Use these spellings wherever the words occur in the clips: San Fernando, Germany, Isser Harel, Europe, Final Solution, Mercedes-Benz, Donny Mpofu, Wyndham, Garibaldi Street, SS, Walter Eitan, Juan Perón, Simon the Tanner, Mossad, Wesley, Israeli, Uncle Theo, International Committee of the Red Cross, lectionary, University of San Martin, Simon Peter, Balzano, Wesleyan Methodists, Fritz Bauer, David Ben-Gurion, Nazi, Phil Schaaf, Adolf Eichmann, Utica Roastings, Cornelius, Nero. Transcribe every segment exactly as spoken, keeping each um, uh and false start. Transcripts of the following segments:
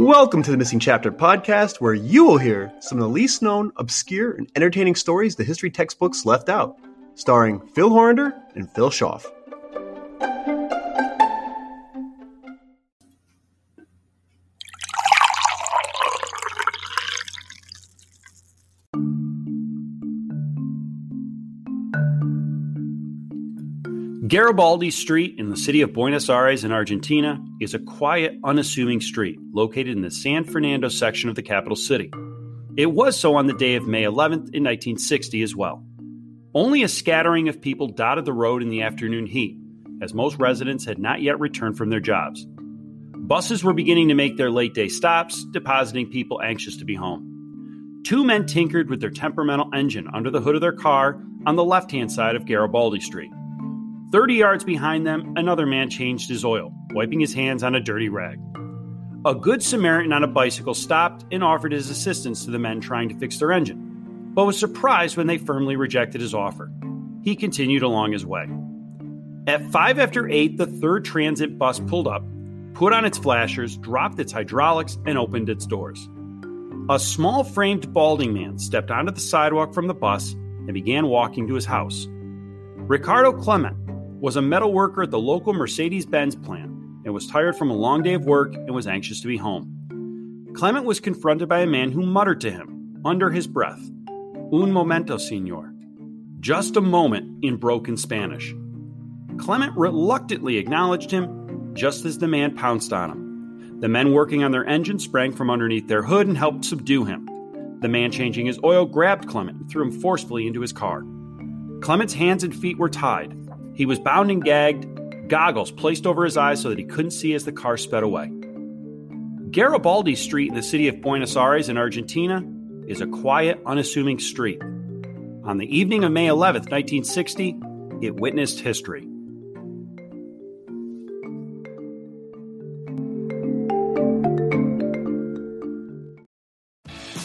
Welcome to the Missing Chapter Podcast, where you will hear some of the least known, obscure, and entertaining stories the history textbooks left out, starring Phil Horander and Phil Schaaf. Garibaldi Street in the city of Buenos Aires in Argentina is a quiet, unassuming street located in the San Fernando section of the capital city. It was so on the day of May eleventh in nineteen sixty as well. Only a scattering of people dotted the road in the afternoon heat, as most residents had not yet returned from their jobs. Buses were beginning to make their late-day stops, depositing people anxious to be home. Two men tinkered with their temperamental engine under the hood of their car on the left-hand side of Garibaldi Street. Thirty yards behind them, another man changed his oil, wiping his hands on a dirty rag. A good Samaritan on a bicycle stopped and offered his assistance to the men trying to fix their engine, but was surprised when they firmly rejected his offer. He continued along his way. At five after eight, the third transit bus pulled up, put on its flashers, dropped its hydraulics, and opened its doors. A small-framed balding man stepped onto the sidewalk from the bus and began walking to his house. Ricardo Clement was a metal worker at the local Mercedes-Benz plant and was tired from a long day of work and was anxious to be home. Clement was confronted by a man who muttered to him, under his breath, "Un momento, señor," just a moment, in broken Spanish. Clement reluctantly acknowledged him, just as the man pounced on him. The men working on their engine sprang from underneath their hood and helped subdue him. The man changing his oil grabbed Clement and threw him forcefully into his car. Clement's hands and feet were tied. He was bound and gagged, goggles placed over his eyes so that he couldn't see as the car sped away. Garibaldi Street in the city of Buenos Aires in Argentina is a quiet, unassuming street. On the evening of May eleventh, nineteen sixty, it witnessed history.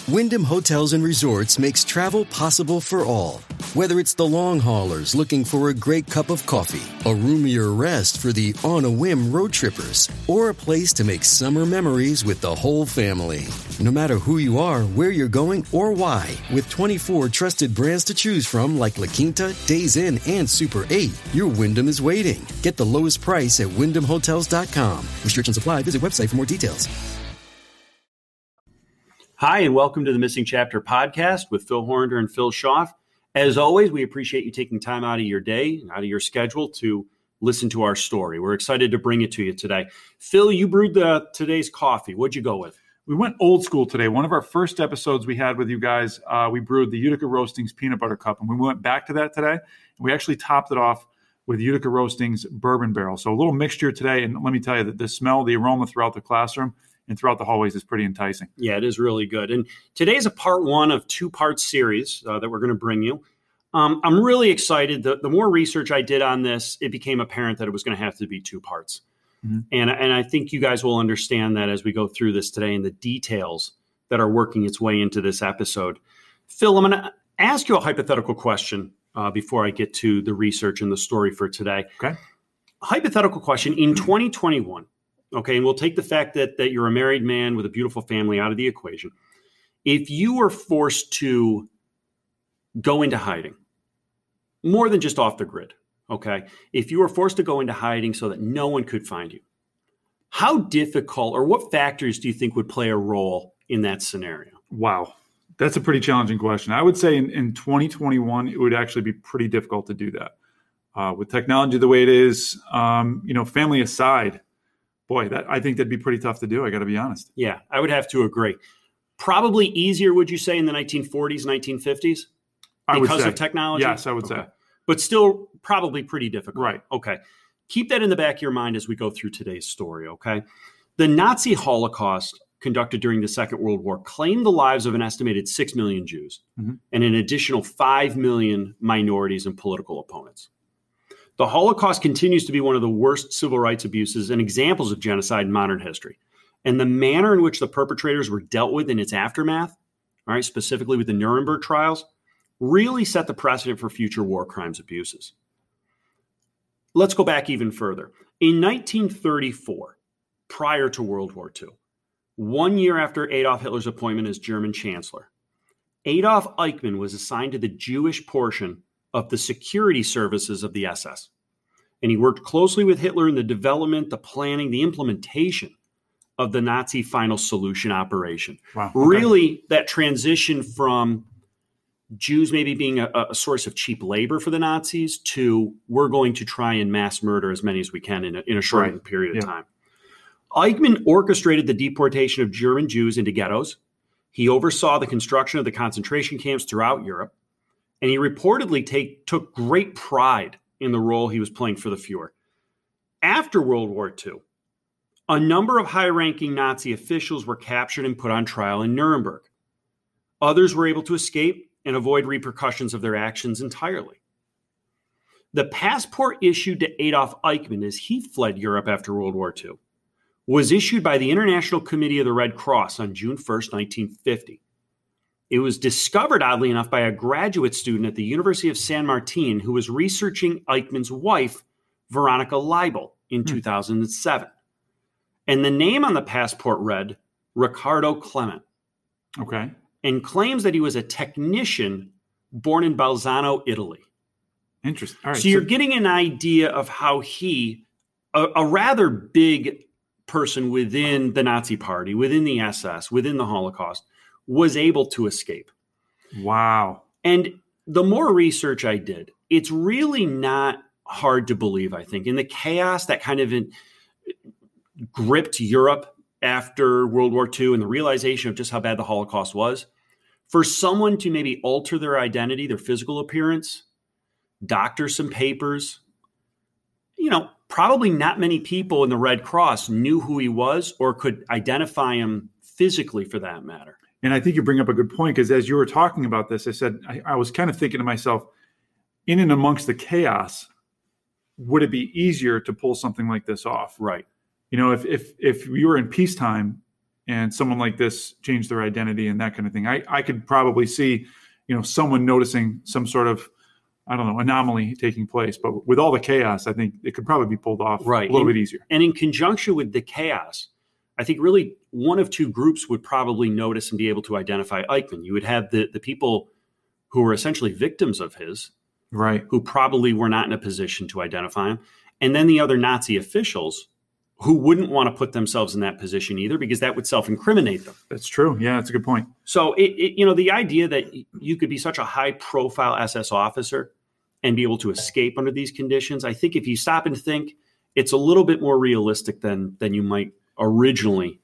Wyndham Hotels and Resorts makes travel possible for all. Whether it's the long haulers looking for a great cup of coffee, a roomier rest for the on a whim road trippers, or a place to make summer memories with the whole family. No matter who you are, where you're going, or why, with twenty-four trusted brands to choose from like La Quinta, Days Inn, and Super eight, your Wyndham is waiting. Get the lowest price at Wyndham Hotels dot com. Restrictions apply. Visit website for more details. Hi, and welcome to the Missing Chapter Podcast with Phil Horander and Phil Schaaf. As always, we appreciate you taking time out of your day and out of your schedule to listen to our story. We're excited to bring it to you today. Phil, you brewed the, today's coffee. What'd you go with? We went old school today. One of our first episodes we had with you guys, uh, we brewed the Utica Roastings Peanut Butter Cup, and we went back to that today. And we actually topped it off with Utica Roastings Bourbon Barrel. So a little mixture today, and let me tell you that the smell, the aroma throughout the classroom and throughout the hallways is pretty enticing. Yeah, it is really good. And today's a part one of two-part series uh, that we're going to bring you. Um, I'm really excited. The, the more research I did on this, it became apparent that it was going to have to be two parts. Mm-hmm. And, and I think you guys will understand that as we go through this today and the details that are working its way into this episode. Phil, I'm going to ask you a hypothetical question uh, before I get to the research and the story for today. Okay. Hypothetical question. In twenty twenty-one, okay, and we'll take the fact that that you're a married man with a beautiful family out of the equation. If you were forced to go into hiding, more than just off the grid, okay? If you were forced to go into hiding so that no one could find you, how difficult or what factors do you think would play a role in that scenario? Wow, that's a pretty challenging question. I would say in, in twenty twenty-one, it would actually be pretty difficult to do that. Uh, with technology the way it is, um, you know, family aside, boy, that, I think that'd be pretty tough to do. I got to be honest. Yeah, I would have to agree. Probably easier, would you say, in the nineteen forties, nineteen fifties? I would say. Because of technology? Yes, I would say. But still probably pretty difficult. Right. Okay. Keep that in the back of your mind as we go through today's story, okay? The Nazi Holocaust conducted during the Second World War claimed the lives of an estimated six million Jews mm-hmm. and an additional five million minorities and political opponents. The Holocaust continues to be one of the worst civil rights abuses and examples of genocide in modern history. And the manner in which the perpetrators were dealt with in its aftermath, all right, specifically with the Nuremberg trials, really set the precedent for future war crimes abuses. Let's go back even further. In nineteen thirty-four, prior to World War Two, one year after Adolf Hitler's appointment as German chancellor, Adolf Eichmann was assigned to the Jewish portion of the security services of the S S. And he worked closely with Hitler in the development, the planning, the implementation of the Nazi Final Solution operation. Wow. Okay. Really, that transition from Jews maybe being a, a source of cheap labor for the Nazis to we're going to try and mass murder as many as we can in a, in a short right. period yeah. of time. Eichmann orchestrated the deportation of German Jews into ghettos. He oversaw the construction of the concentration camps throughout Europe, and he reportedly take, took great pride in the role he was playing for the Fuhrer. After World War Two, a number of high-ranking Nazi officials were captured and put on trial in Nuremberg. Others were able to escape and avoid repercussions of their actions entirely. The passport issued to Adolf Eichmann as he fled Europe after World War Two was issued by the International Committee of the Red Cross on June first, nineteen fifty. It was discovered, oddly enough, by a graduate student at the University of San Martin who was researching Eichmann's wife, Veronica Leibel, in hmm. two thousand seven. And the name on the passport read Ricardo Clement. Okay. And claims that he was a technician born in Balzano, Italy. Interesting. All right, so, so you're getting an idea of how he, a, a rather big person within the Nazi party, within the S S, within the Holocaust, was able to escape. Wow. And the more research I did, it's really not hard to believe, I think, in the chaos that kind of in, gripped Europe after World War Two and the realization of just how bad the Holocaust was, for someone to maybe alter their identity, their physical appearance, doctor some papers, you know, probably not many people in the Red Cross knew who he was or could identify him physically for that matter. And I think you bring up a good point, because as you were talking about this, I said, I, I was kind of thinking to myself, in and amongst the chaos, would it be easier to pull something like this off? Right. You know, if if if you were in peacetime and someone like this changed their identity and that kind of thing, I, I could probably see, you know, someone noticing some sort of, I don't know, anomaly taking place. But with all the chaos, I think it could probably be pulled off right. a little and, bit easier. And in conjunction with the chaos, I think really one of two groups would probably notice and be able to identify Eichmann. You would have the, the people who were essentially victims of his, right? Who probably were not in a position to identify him. And then the other Nazi officials who wouldn't want to put themselves in that position either, because that would self-incriminate them. That's true. Yeah, that's a good point. So, it, it, you know, the idea that you could be such a high-profile S S officer and be able to escape under these conditions, I think if you stop and think, it's a little bit more realistic than than you might originally,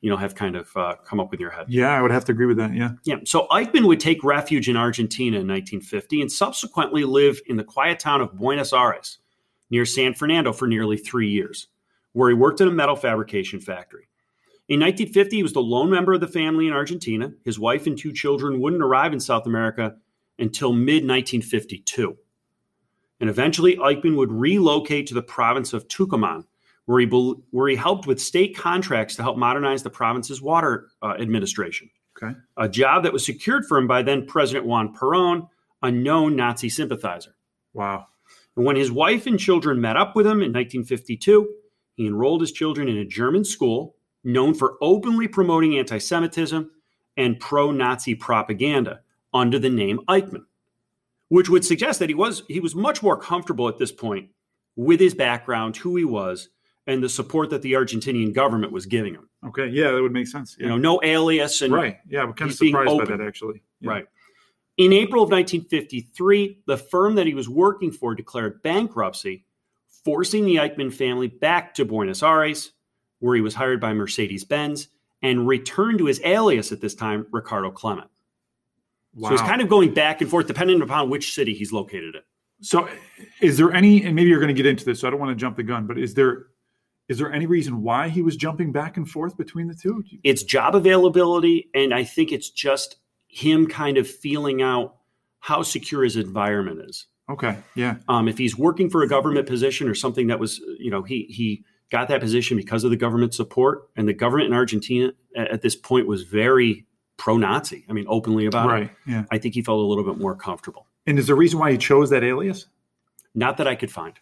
you know, have kind of uh, come up with your head. Yeah, I would have to agree with that, yeah. Yeah, so Eichmann would take refuge in Argentina in nineteen fifty and subsequently live in the quiet town of Buenos Aires near San Fernando for nearly three years. Where he worked in a metal fabrication factory. In nineteen fifty, he was the lone member of the family in Argentina. His wife and two children wouldn't arrive in South America until mid nineteen fifty-two. And eventually, Eichmann would relocate to the province of Tucumán, where he, be- where he helped with state contracts to help modernize the province's water uh, administration. Okay. A job that was secured for him by then-President Juan Perón, a known Nazi sympathizer. Wow. And when his wife and children met up with him in nineteen fifty-two, he enrolled his children in a German school known for openly promoting anti-Semitism and pro-Nazi propaganda under the name Eichmann, which would suggest that he was he was much more comfortable at this point with his background, who he was, and the support that the Argentinian government was giving him. Okay, yeah, that would make sense. Yeah. You know, no alias. And right, yeah, I'm kind of surprised by that, actually. Yeah. Right. In April of nineteen fifty-three, the firm that he was working for declared bankruptcy, forcing the Eichmann family back to Buenos Aires, where he was hired by Mercedes-Benz, and returned to his alias at this time, Ricardo Clement. Wow. So he's kind of going back and forth, depending upon which city he's located in. So is there any, and maybe you're going to get into this, so I don't want to jump the gun, but is there is there any reason why he was jumping back and forth between the two? It's job availability, and I think it's just him kind of feeling out how secure his environment is. Okay. Yeah. Um, if he's working for a government position or something that was, you know, he he got that position because of the government support, and the government in Argentina at, at this point was very pro-Nazi. I mean, openly about right. it. Yeah. I think he felt a little bit more comfortable. And is there a reason why he chose that alias? Not that I could find,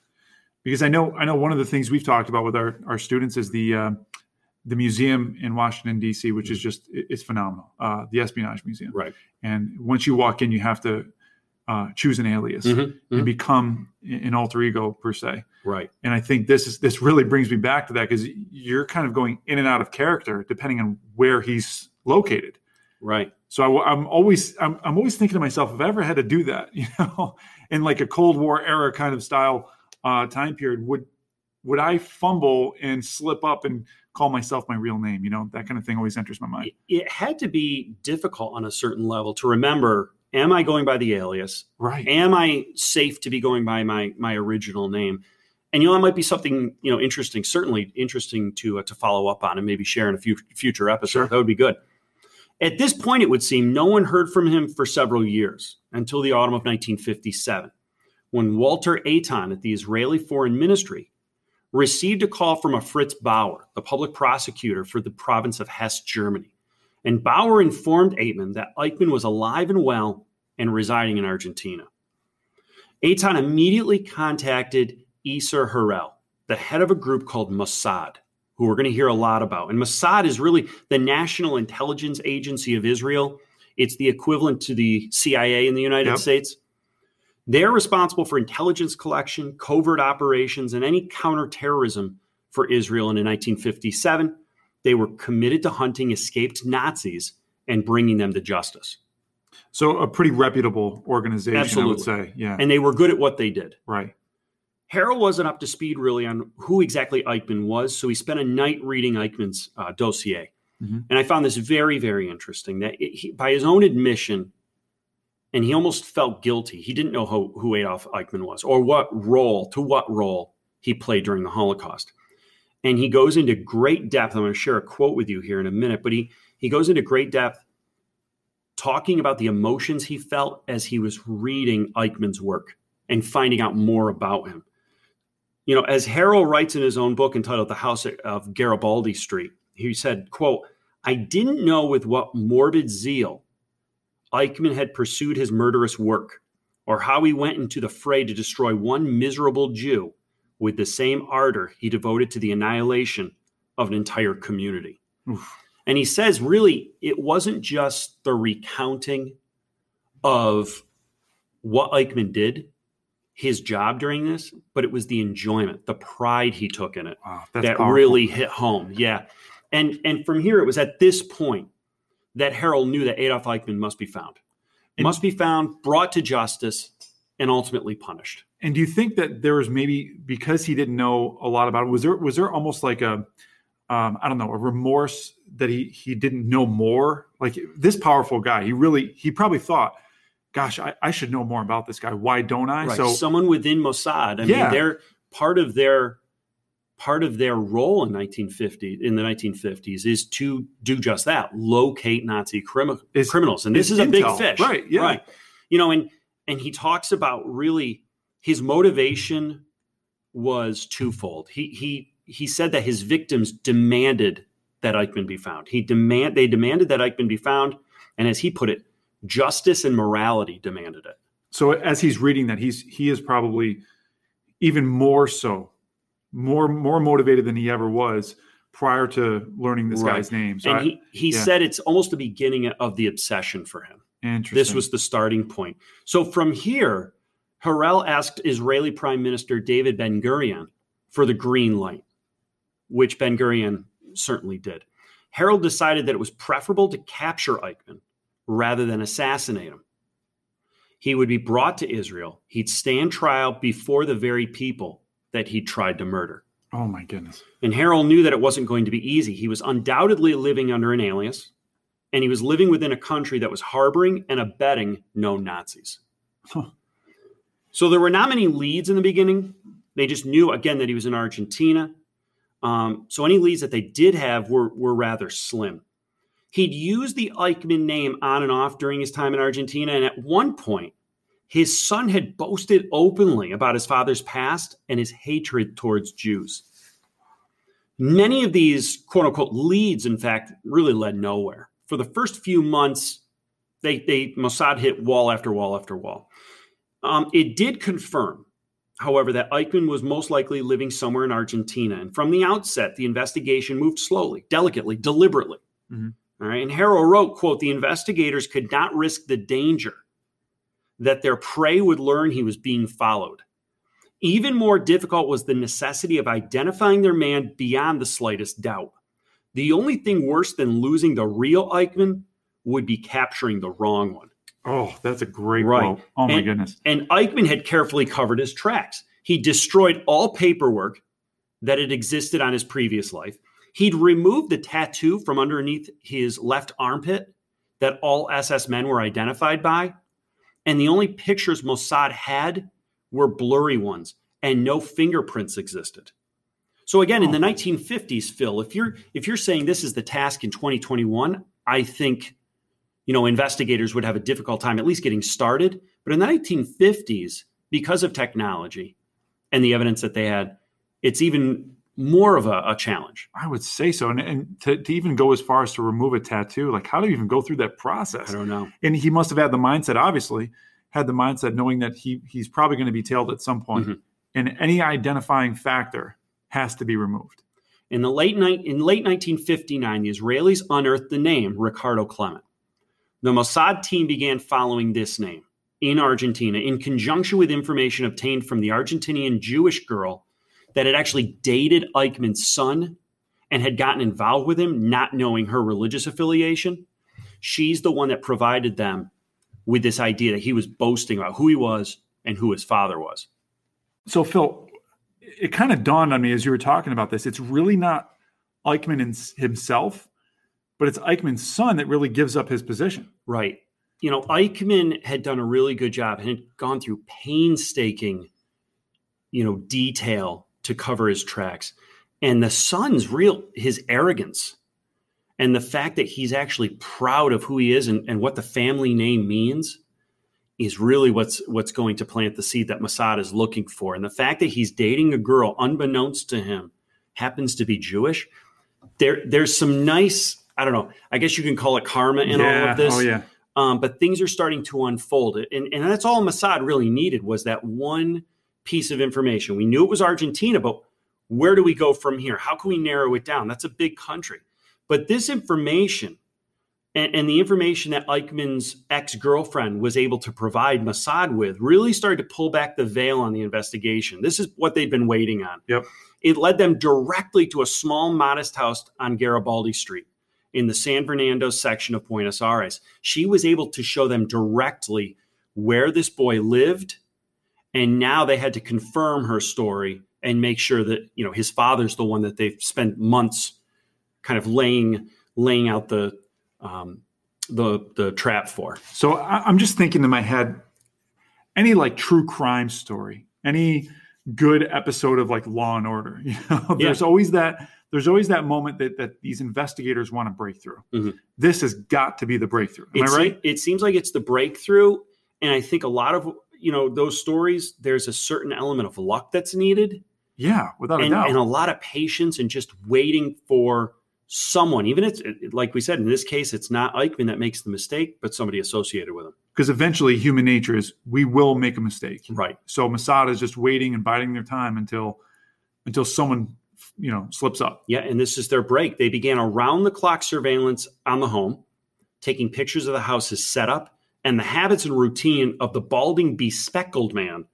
because I know I know one of the things we've talked about with our, our students is the uh, the museum in Washington, D C, which is just, it's phenomenal. Uh, the Espionage Museum. Right. And once you walk in, you have to uh, choose an alias mm-hmm, and mm-hmm. become an alter ego per se. Right. And I think this is, this really brings me back to that, because you're kind of going in and out of character depending on where he's located. Right. So I, I'm always, I'm, I'm always thinking to myself, if I ever had to do that, you know, in like a Cold War era kind of style uh, time period, would, would I fumble and slip up and call myself my real name? You know, that kind of thing always enters my mind. It had to be difficult on a certain level to remember, am I going by the alias? Right. Am I safe to be going by my, my original name? And, you know, it might be something, you know, interesting, certainly interesting to, uh, to follow up on and maybe share in a future, future episode. Sure. That would be good. At this point, it would seem no one heard from him for several years until the autumn of nineteen fifty-seven, when Walter Eitan at the Israeli Foreign Ministry received a call from a Fritz Bauer, the public prosecutor for the province of Hesse, Germany. And Bauer informed Eichmann that Eichmann was alive and well and residing in Argentina. Eitan immediately contacted Isser Harel, the head of a group called Mossad, who we're going to hear a lot about. And Mossad is really the National Intelligence Agency of Israel. It's the equivalent to the C I A in the United yep. States. They're responsible for intelligence collection, covert operations, and any counterterrorism for Israel. And in nineteen fifty-seven, they were committed to hunting escaped Nazis and bringing them to justice. So a pretty reputable organization, Absolutely. I would say. Yeah. And they were good at what they did. Right. Harel wasn't up to speed really on who exactly Eichmann was, so he spent a night reading Eichmann's uh, dossier. Mm-hmm. And I found this very, very interesting, that it, he, by his own admission, and he almost felt guilty. He didn't know who, who Adolf Eichmann was or what role, to what role he played during the Holocaust. And he goes into great depth. I'm going to share a quote with you here in a minute, but he, he goes into great depth talking about the emotions he felt as he was reading Eichmann's work and finding out more about him. You know, as Harel writes in his own book entitled The House of Garibaldi Street, he said, quote, "I didn't know with what morbid zeal Eichmann had pursued his murderous work, or how he went into the fray to destroy one miserable Jew with the same ardor he devoted to the annihilation of an entire community." Oof. And he says, really, it wasn't just the recounting of what Eichmann did, his job during this, but it was the enjoyment, the pride he took in it. Wow, that's that powerful. Really hit home. Yeah. And, and from here, it was at this point that Harel knew that Adolf Eichmann must be found, and must be found, brought to justice, and ultimately punished. And do you think that there was maybe, because he didn't know a lot about it, was there was there almost like a, um, I don't know, a remorse that he he didn't know more? Like, this powerful guy, he really, he probably thought, gosh, I, I should know more about this guy. Why don't I? Right. So someone within Mossad, I yeah. mean, they're part of their... Part of their role in nineteen fifty in the nineteen fifties is to do just that: locate Nazi crim- criminals. And this is intel. A big fish, right? Yeah, right. You know, and and he talks about really his motivation was twofold. He he he said that his victims demanded that Eichmann be found. He demand they demanded that Eichmann be found, and as he put it, justice and morality demanded it. So as he's reading that, he's he is probably even more so. More more motivated than he ever was prior to learning this right. guy's name. So and I, he, he yeah. said it's almost the beginning of the obsession for him. Interesting. This was the starting point. So from here, Harel asked Israeli Prime Minister David Ben-Gurion for the green light, which Ben-Gurion certainly did. Harel decided that it was preferable to capture Eichmann rather than assassinate him. He would be brought to Israel. He'd stand trial before the very people that he tried to murder. Oh my goodness. And Harel knew that it wasn't going to be easy. He was undoubtedly living under an alias, and he was living within a country that was harboring and abetting known Nazis. Huh. So there were not many leads in the beginning. They just knew, again, that he was in Argentina. Um, so any leads that they did have were, were rather slim. He'd used the Eichmann name on and off during his time in Argentina, and at one point, his son had boasted openly about his father's past and his hatred towards Jews. Many of these quote-unquote leads, in fact, really led nowhere. For the first few months, they, they Mossad hit wall after wall after wall. Um, it did confirm, however, that Eichmann was most likely living somewhere in Argentina. And from the outset, the investigation moved slowly, delicately, deliberately. Mm-hmm. All right. And Harel wrote, quote, the investigators could not risk the danger that their prey would learn he was being followed. Even more difficult was the necessity of identifying their man beyond the slightest doubt. The only thing worse than losing the real Eichmann would be capturing the wrong one. Oh, that's a great right. quote. Oh, and, my goodness. And Eichmann had carefully covered his tracks. He destroyed all paperwork that had existed on his previous life. He'd removed the tattoo from underneath his left armpit that all S S men were identified by. And the only pictures Mossad had were blurry ones, and no fingerprints existed. So again, oh. in the nineteen fifties, Phil, if you're if you're saying this is the task in twenty twenty-one, I think, you know, investigators would have a difficult time at least getting started. But in the nineteen fifties, because of technology and the evidence that they had, it's even more of a, a challenge. I would say so. And, and to, to even go as far as to remove a tattoo, like how do you even go through that process? I don't know. And he must have had the mindset, obviously, had the mindset knowing that he he's probably going to be tailed at some point. Mm-hmm. And any identifying factor has to be removed. In the late night, in late nineteen fifty-nine, the Israelis unearthed the name Ricardo Clement. The Mossad team began following this name in Argentina in conjunction with information obtained from the Argentinian Jewish girl that had actually dated Eichmann's son and had gotten involved with him, not knowing her religious affiliation. She's the one that provided them with this idea that he was boasting about who he was and who his father was. So, Phil, it kind of dawned on me as you were talking about this. It's really not Eichmann himself, but it's Eichmann's son that really gives up his position. Right. You know, Eichmann had done a really good job and had gone through painstaking, you know, detail to cover his tracks. And the son's real, his arrogance and the fact that he's actually proud of who he is and, and what the family name means is really what's what's going to plant the seed that Mossad is looking for. And the fact that he's dating a girl unbeknownst to him happens to be Jewish. There, there's some nice, I don't know, I guess you can call it karma in yeah. all of this. Oh, yeah. Um, but things are starting to unfold. And, and that's all Mossad really needed was that one piece of information. We knew it was Argentina, but where do we go from here? How can we narrow it down? That's a big country. But this information and, and the information that Eichmann's ex-girlfriend was able to provide Mossad with really started to pull back the veil on the investigation. This is what they'd been waiting on. Yep. It led them directly to a small, modest house on Garibaldi Street in the San Fernando section of Buenos Aires. She was able to show them directly where this boy lived. And now they had to confirm her story and make sure that, you know, his father's the one that they've spent months kind of laying laying out the um, the the trap for. So I'm just thinking in my head, any like true crime story, any good episode of like Law and Order, you know, there's yeah. always that there's always that moment that that these investigators want to break through. Mm-hmm. This has got to be the breakthrough. Am it's, I right? It seems like it's the breakthrough, and I think a lot of you know, those stories, there's a certain element of luck that's needed. Yeah, without a and, doubt. And a lot of patience and just waiting for someone. Even it's it, like we said, in this case, it's not Eichmann that makes the mistake, but somebody associated with him. Because eventually human nature is we will make a mistake. Right. So Mossad is just waiting and biding their time until until someone, you know, slips up. Yeah, and this is their break. They began around-the-clock surveillance on the home, taking pictures of the house's setup and the habits and routine of the balding, bespectacled man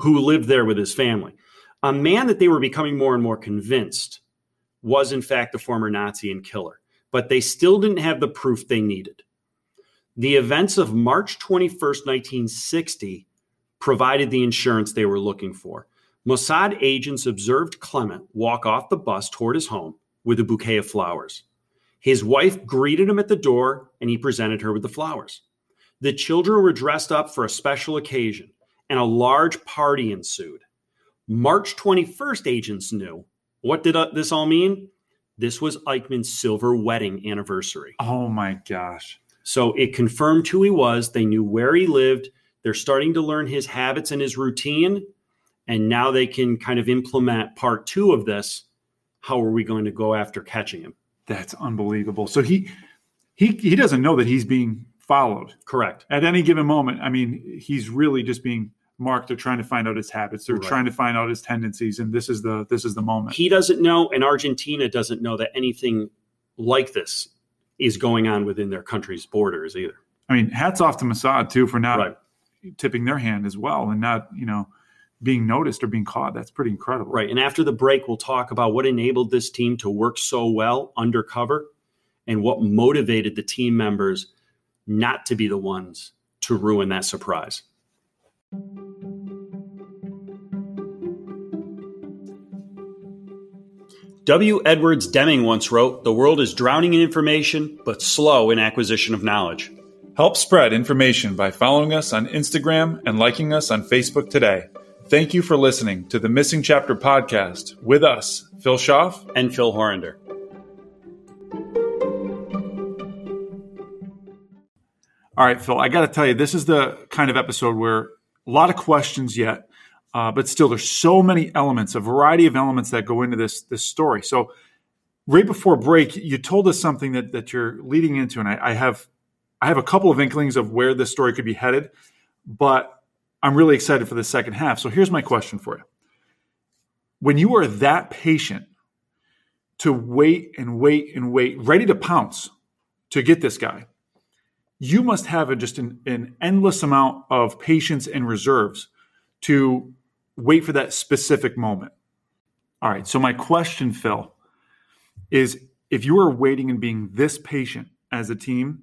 who lived there with his family. A man that they were becoming more and more convinced was, in fact, the former Nazi and killer. But they still didn't have the proof they needed. The events of March twenty-first, nineteen sixty, provided the insurance they were looking for. Mossad agents observed Clement walk off the bus toward his home with a bouquet of flowers. His wife greeted him at the door, and he presented her with the flowers. The children were dressed up for a special occasion, and a large party ensued. March twenty-first, agents knew. What did this all mean? This was Eichmann's silver wedding anniversary. Oh, my gosh. So it confirmed who he was. They knew where he lived. They're starting to learn his habits and his routine, and now they can kind of implement part two of this. How are we going to go after catching him? That's unbelievable. So he he he doesn't know that he's being followed. Correct. At any given moment. I mean, he's really just being Mark, they're trying to find out his habits. They're right. trying to find out his tendencies. And this is the this is the moment. He doesn't know, and Argentina doesn't know that anything like this is going on within their country's borders either. I mean, hats off to Mossad, too, for not right. tipping their hand as well and not, you know, being noticed or being caught. That's pretty incredible. Right. And after the break, we'll talk about what enabled this team to work so well undercover and what motivated the team members not to be the ones to ruin that surprise. W. Edwards Deming once wrote, "The world is drowning in information, but slow in acquisition of knowledge." Help spread information by following us on Instagram and liking us on Facebook today. Thank you for listening to the Missing Chapter Podcast with us, Phil Schaaf and Phil Horander. All right, Phil, I got to tell you, this is the kind of episode where a lot of questions yet, uh, but still there's so many elements, a variety of elements that go into this this story. So right before break, you told us something that that you're leading into, and I, I have I have a couple of inklings of where this story could be headed, but I'm really excited for the second half. So here's my question for you. When you are that patient to wait and wait and wait, ready to pounce to get this guy, you must have a, just an, an endless amount of patience and reserves to wait for that specific moment. All right. So my question, Phil, is if you are waiting and being this patient as a team,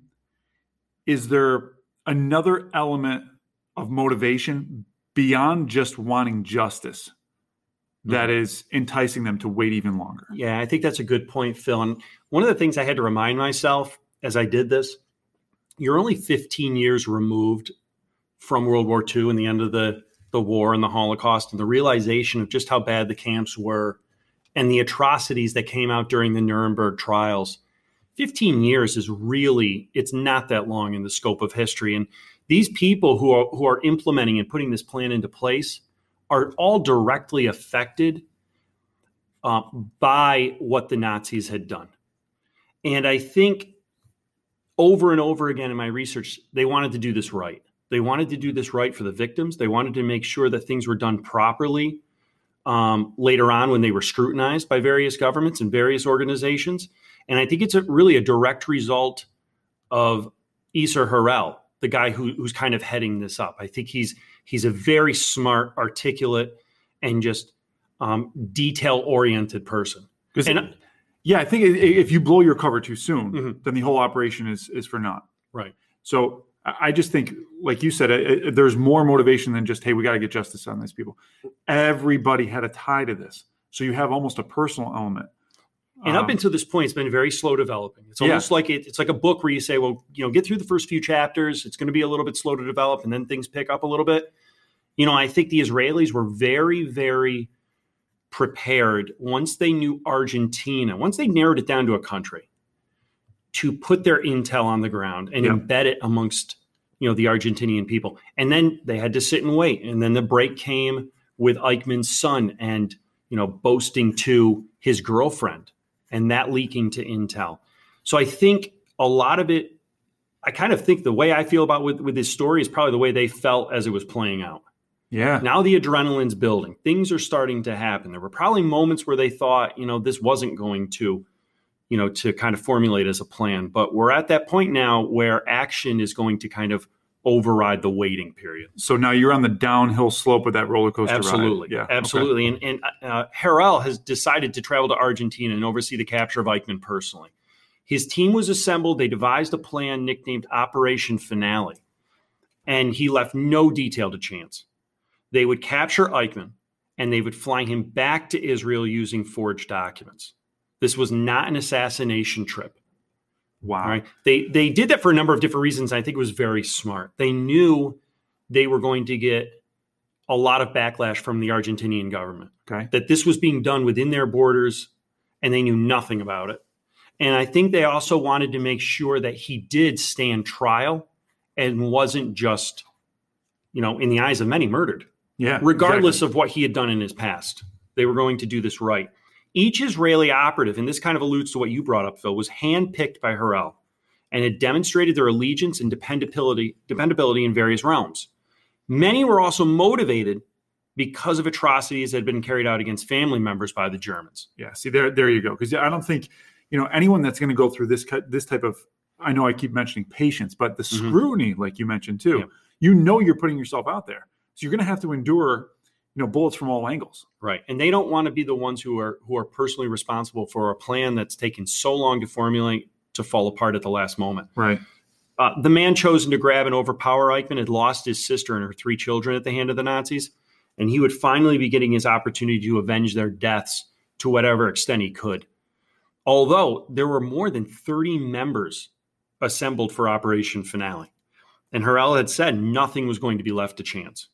is there another element of motivation beyond just wanting justice that is enticing them to wait even longer? Yeah, I think that's a good point, Phil. And one of the things I had to remind myself as I did this, you're only fifteen years removed from World War Two and the end of the, the war and the Holocaust and the realization of just how bad the camps were and the atrocities that came out during the Nuremberg trials. fifteen years is really, it's not that long in the scope of history. And these people who are, who are implementing and putting this plan into place are all directly affected uh, by what the Nazis had done. And I think over and over again in my research, they wanted to do this right. They wanted to do this right for the victims. They wanted to make sure that things were done properly um, later on when they were scrutinized by various governments and various organizations. And I think it's a, really a direct result of Isser Harel, the guy who, who's kind of heading this up. I think he's he's a very smart, articulate, and just um, detail-oriented person. And, yeah, I think if you blow your cover too soon, mm-hmm. then the whole operation is is for naught. Right. So I just think, like you said, it, it, there's more motivation than just, hey, we got to get justice on these people. Everybody had a tie to this. So you have almost a personal element. And um, up until this point, it's been very slow developing. It's almost yeah. like it, it's like a book where you say, well, you know, get through the first few chapters. It's going to be a little bit slow to develop, and then things pick up a little bit. You know, I think the Israelis were very, very prepared once they knew Argentina, once they narrowed it down to a country, to put their intel on the ground and yeah. embed it amongst, you know, the Argentinian people. And then they had to sit and wait. And then the break came with Eichmann's son and, you know, boasting to his girlfriend and that leaking to intel. So I think a lot of it, I kind of think the way I feel about with, with this story is probably the way they felt as it was playing out. Yeah. Now the adrenaline's building. Things are starting to happen. There were probably moments where they thought, you know, this wasn't going to, you know, to kind of formulate as a plan. But we're at that point now where action is going to kind of override the waiting period. So now you're on the downhill slope of that roller coaster absolutely. ride. Yeah, absolutely. Okay. And, and uh, Harel has decided to travel to Argentina and oversee the capture of Eichmann personally. His team was assembled. They devised a plan nicknamed Operation Finale. And he left no detail to chance. They would capture Eichmann and they would fly him back to Israel using forged documents. This was not an assassination trip. Wow. Right? They they did that for a number of different reasons. I think it was very smart. They knew they were going to get a lot of backlash from the Argentinian government. Okay. That this was being done within their borders and they knew nothing about it. And I think they also wanted to make sure that he did stand trial and wasn't just, you know, in the eyes of many, murdered. Yeah, regardless exactly. of what he had done in his past, they were going to do this right. Each Israeli operative, and this kind of alludes to what you brought up, Phil, was handpicked by Harel and had demonstrated their allegiance and dependability, dependability in various realms. Many were also motivated because of atrocities that had been carried out against family members by the Germans. Yeah, see, there there you go. Because I don't think, you know, anyone that's going to go through this this type of, I know I keep mentioning patience, but the scrutiny, mm-hmm. like you mentioned too, yeah. you know you're putting yourself out there. So you're going to have to endure, you know, bullets from all angles. Right. And they don't want to be the ones who are who are personally responsible for a plan that's taken so long to formulate to fall apart at the last moment. Right. Uh, the man chosen to grab and overpower Eichmann had lost his sister and her three children at the hand of the Nazis, and he would finally be getting his opportunity to avenge their deaths to whatever extent he could. Although there were more than thirty members assembled for Operation Finale, and Harel had said nothing was going to be left to chance.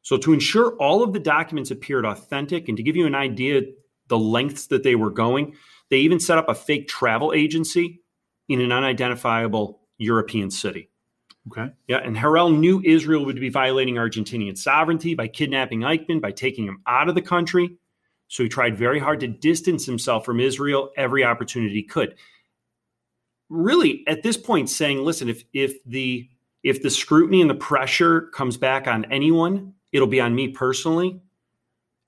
So to ensure all of the documents appeared authentic and to give you an idea the lengths that they were going, they even set up a fake travel agency in an unidentifiable European city. Okay. Yeah, and Harel knew Israel would be violating Argentinian sovereignty by kidnapping Eichmann, by taking him out of the country. So he tried very hard to distance himself from Israel every opportunity he could. Really, at this point, saying, listen, if if the if the scrutiny and the pressure comes back on anyone, it'll be on me personally,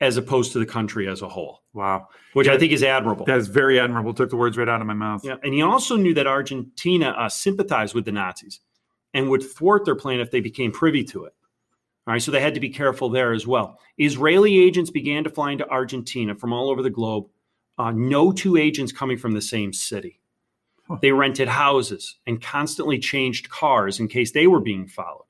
as opposed to the country as a whole. Wow. Which yeah, I think is admirable. That is very admirable. Took the words right out of my mouth. Yeah. And he also knew that Argentina uh, sympathized with the Nazis and would thwart their plan if they became privy to it. All right. So they had to be careful there as well. Israeli agents began to fly into Argentina from all over the globe. Uh, no two agents coming from the same city. Huh. They rented houses and constantly changed cars in case they were being followed.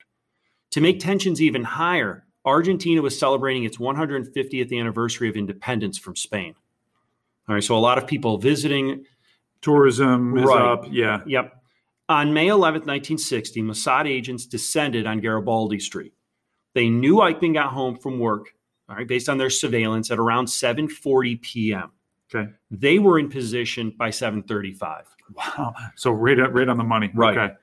To make tensions even higher, Argentina was celebrating its one hundred fiftieth anniversary of independence from Spain. All right, so a lot of people visiting. Tourism is right. up, yeah. Yep. On May eleventh, nineteen sixty, Mossad agents descended on Garibaldi Street. They knew Eichmann got home from work, all right, based on their surveillance at around seven forty p.m. Okay. They were in position by seven thirty-five. Wow. So right, right on the money. Right. Okay.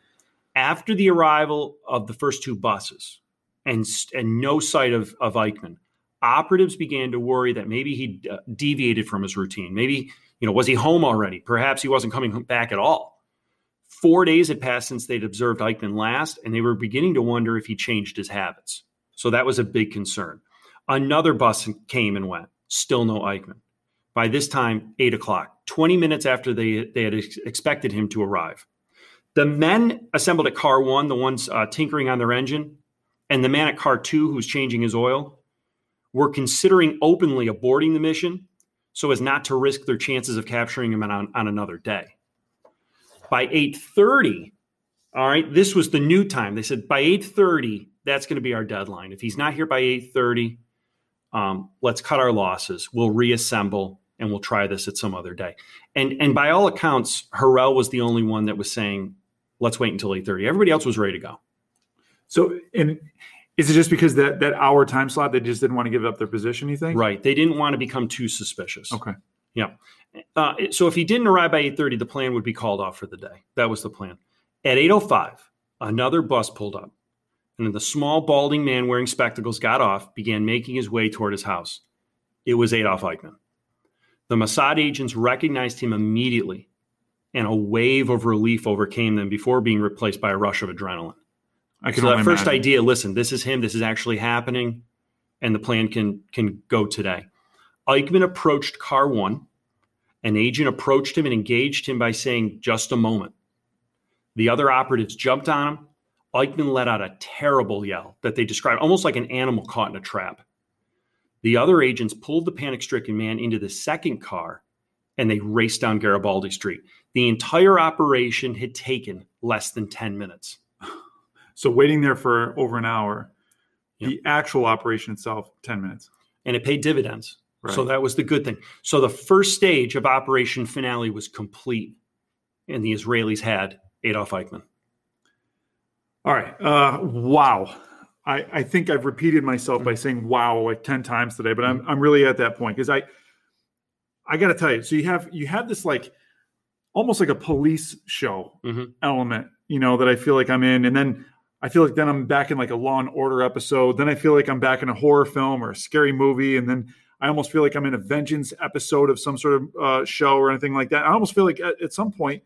After the arrival of the first two buses, And, and no sight of, of Eichmann, operatives began to worry that maybe he uh, deviated from his routine. Maybe, you know, was he home already? Perhaps he wasn't coming back at all. Four days had passed since they'd observed Eichmann last, and they were beginning to wonder if he changed his habits. So that was a big concern. Another bus came and went. Still no Eichmann. By this time, eight o'clock, twenty minutes after they, they had ex- expected him to arrive. The men assembled at car one, the ones uh, tinkering on their engine, and the man at car two, who's changing his oil, were considering openly aborting the mission so as not to risk their chances of capturing him on, on another day. By eight thirty, all right, this was the new time. They said, by eight thirty, that's going to be our deadline. If he's not here by eight thirty, um, let's cut our losses. We'll reassemble, and we'll try this at some other day. And, and by all accounts, Harel was the only one that was saying, let's wait until eight thirty. Everybody else was ready to go. So, and is it just because that, that hour time slot, they just didn't want to give up their position, you think? Right. They didn't want to become too suspicious. Okay. Yeah. Uh, so if he didn't arrive by eight thirty, the plan would be called off for the day. That was the plan. At eight oh five, another bus pulled up, and then the small, balding man wearing spectacles got off, began making his way toward his house. It was Adolf Eichmann. The Mossad agents recognized him immediately, and a wave of relief overcame them before being replaced by a rush of adrenaline. I can so that first imagine. idea, listen, this is him, this is actually happening, and the plan can can go today. Eichmann approached car one. An agent approached him and engaged him by saying, just a moment. The other operatives jumped on him. Eichmann let out a terrible yell that they described almost like an animal caught in a trap. The other agents pulled the panic-stricken man into the second car, and they raced down Garibaldi Street. The entire operation had taken less than ten minutes. So waiting there for over an hour, yep. The actual operation itself, ten minutes. And it paid dividends. Right. So that was the good thing. So the first stage of Operation Finale was complete, and the Israelis had Adolf Eichmann. All right. Uh, wow. I, I think I've repeated myself mm-hmm. by saying wow like ten times today, but I'm mm-hmm. I'm really at that point because I I got to tell you, so you have you have this like almost like a police show mm-hmm. element, you know, that I feel like I'm in. And then I feel like then I'm back in like a Law and Order episode. Then I feel like I'm back in a horror film or a scary movie. And then I almost feel like I'm in a vengeance episode of some sort of uh, show or anything like that. I almost feel like at, at some point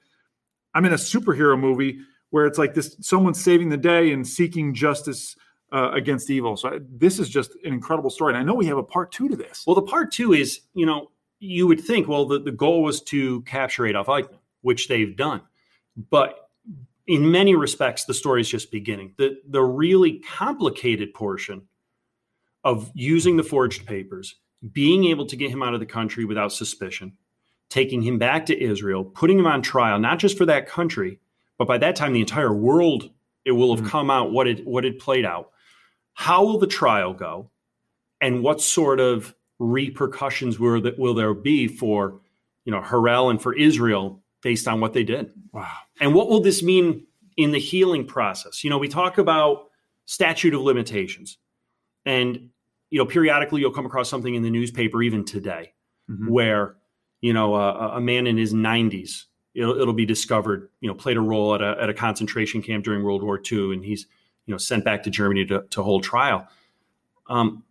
I'm in a superhero movie where it's like this, someone's saving the day and seeking justice uh, against evil. So I, this is just an incredible story. And I know we have a part two to this. Well, the part two is, you know, you would think, well, the, the goal was to capture Adolf Eichmann, which they've done. But in many respects, the story is just beginning. The, the really complicated portion of using the forged papers, being able to get him out of the country without suspicion, taking him back to Israel, putting him on trial, not just for that country, but by that time, the entire world, it will have mm-hmm. come out what it what it played out. How will the trial go? And what sort of repercussions were that will there be for, you know, Harel and for Israel based on what they did? Wow. And what will this mean in the healing process? You know, we talk about statute of limitations, and, you know, periodically you'll come across something in the newspaper, even today, mm-hmm. where, you know, a, a man in his nineties, it'll, it'll be discovered, you know, played a role at a, at a concentration camp during World War Two. And he's, you know, sent back to Germany to, to hold trial. Um,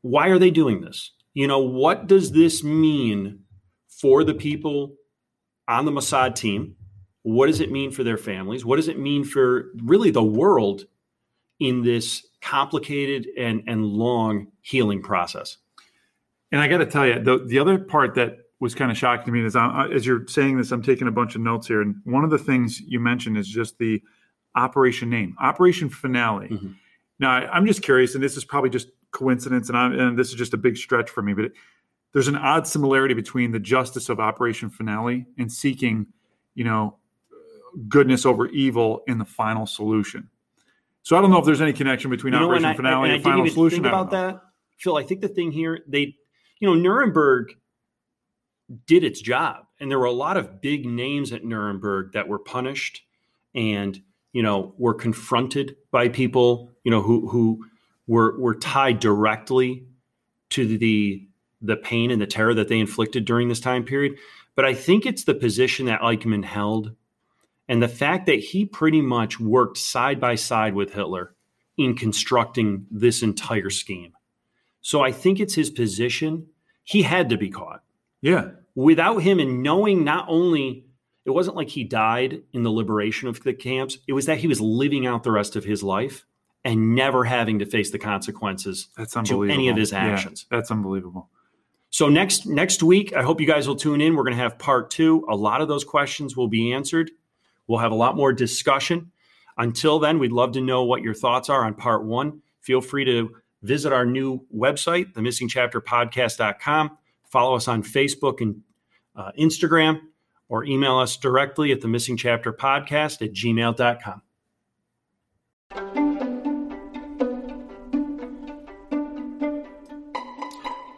why are they doing this? You know, what does this mean for the people on the Mossad team? What does it mean for their families? What does it mean for really the world in this complicated and, and long healing process? And I got to tell you, the, the other part that was kind of shocking to me is, I'm, as you're saying this, I'm taking a bunch of notes here. And one of the things you mentioned is just the operation name, Operation Finale. Mm-hmm. Now, I, I'm just curious, and this is probably just coincidence, and, I'm, and this is just a big stretch for me, but it, there's an odd similarity between the justice of Operation Finale and seeking, you know, goodness over evil in the final solution. So I don't know if there's any connection between you know, Operation and Finale I, and, and Final Solution. Think about that, Phil. I think the thing here, they, you know, Nuremberg did its job, and there were a lot of big names at Nuremberg that were punished, and, you know, were confronted by people, you know, who who were were tied directly to the the pain and the terror that they inflicted during this time period. But I think it's the position that Eichmann held, and the fact that he pretty much worked side by side with Hitler in constructing this entire scheme. So I think it's his position. He had to be caught. Yeah. Without him, and knowing, not only, it wasn't like he died in the liberation of the camps. It was that he was living out the rest of his life and never having to face the consequences that's unbelievable. to any of his actions. Yeah, that's unbelievable. So next, next week, I hope you guys will tune in. We're going to have part two. A lot of those questions will be answered. We'll have a lot more discussion. Until then, we'd love to know what your thoughts are on part one. Feel free to visit our new website, the missing chapter podcast dot com. Follow us on Facebook and uh, Instagram, or email us directly at the missing chapter podcast at gmail dot com.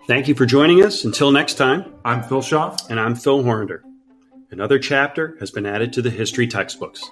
Thank you for joining us. Until next time, I'm Phil Schaaf. And I'm Phil Horander. Another chapter has been added to the history textbooks.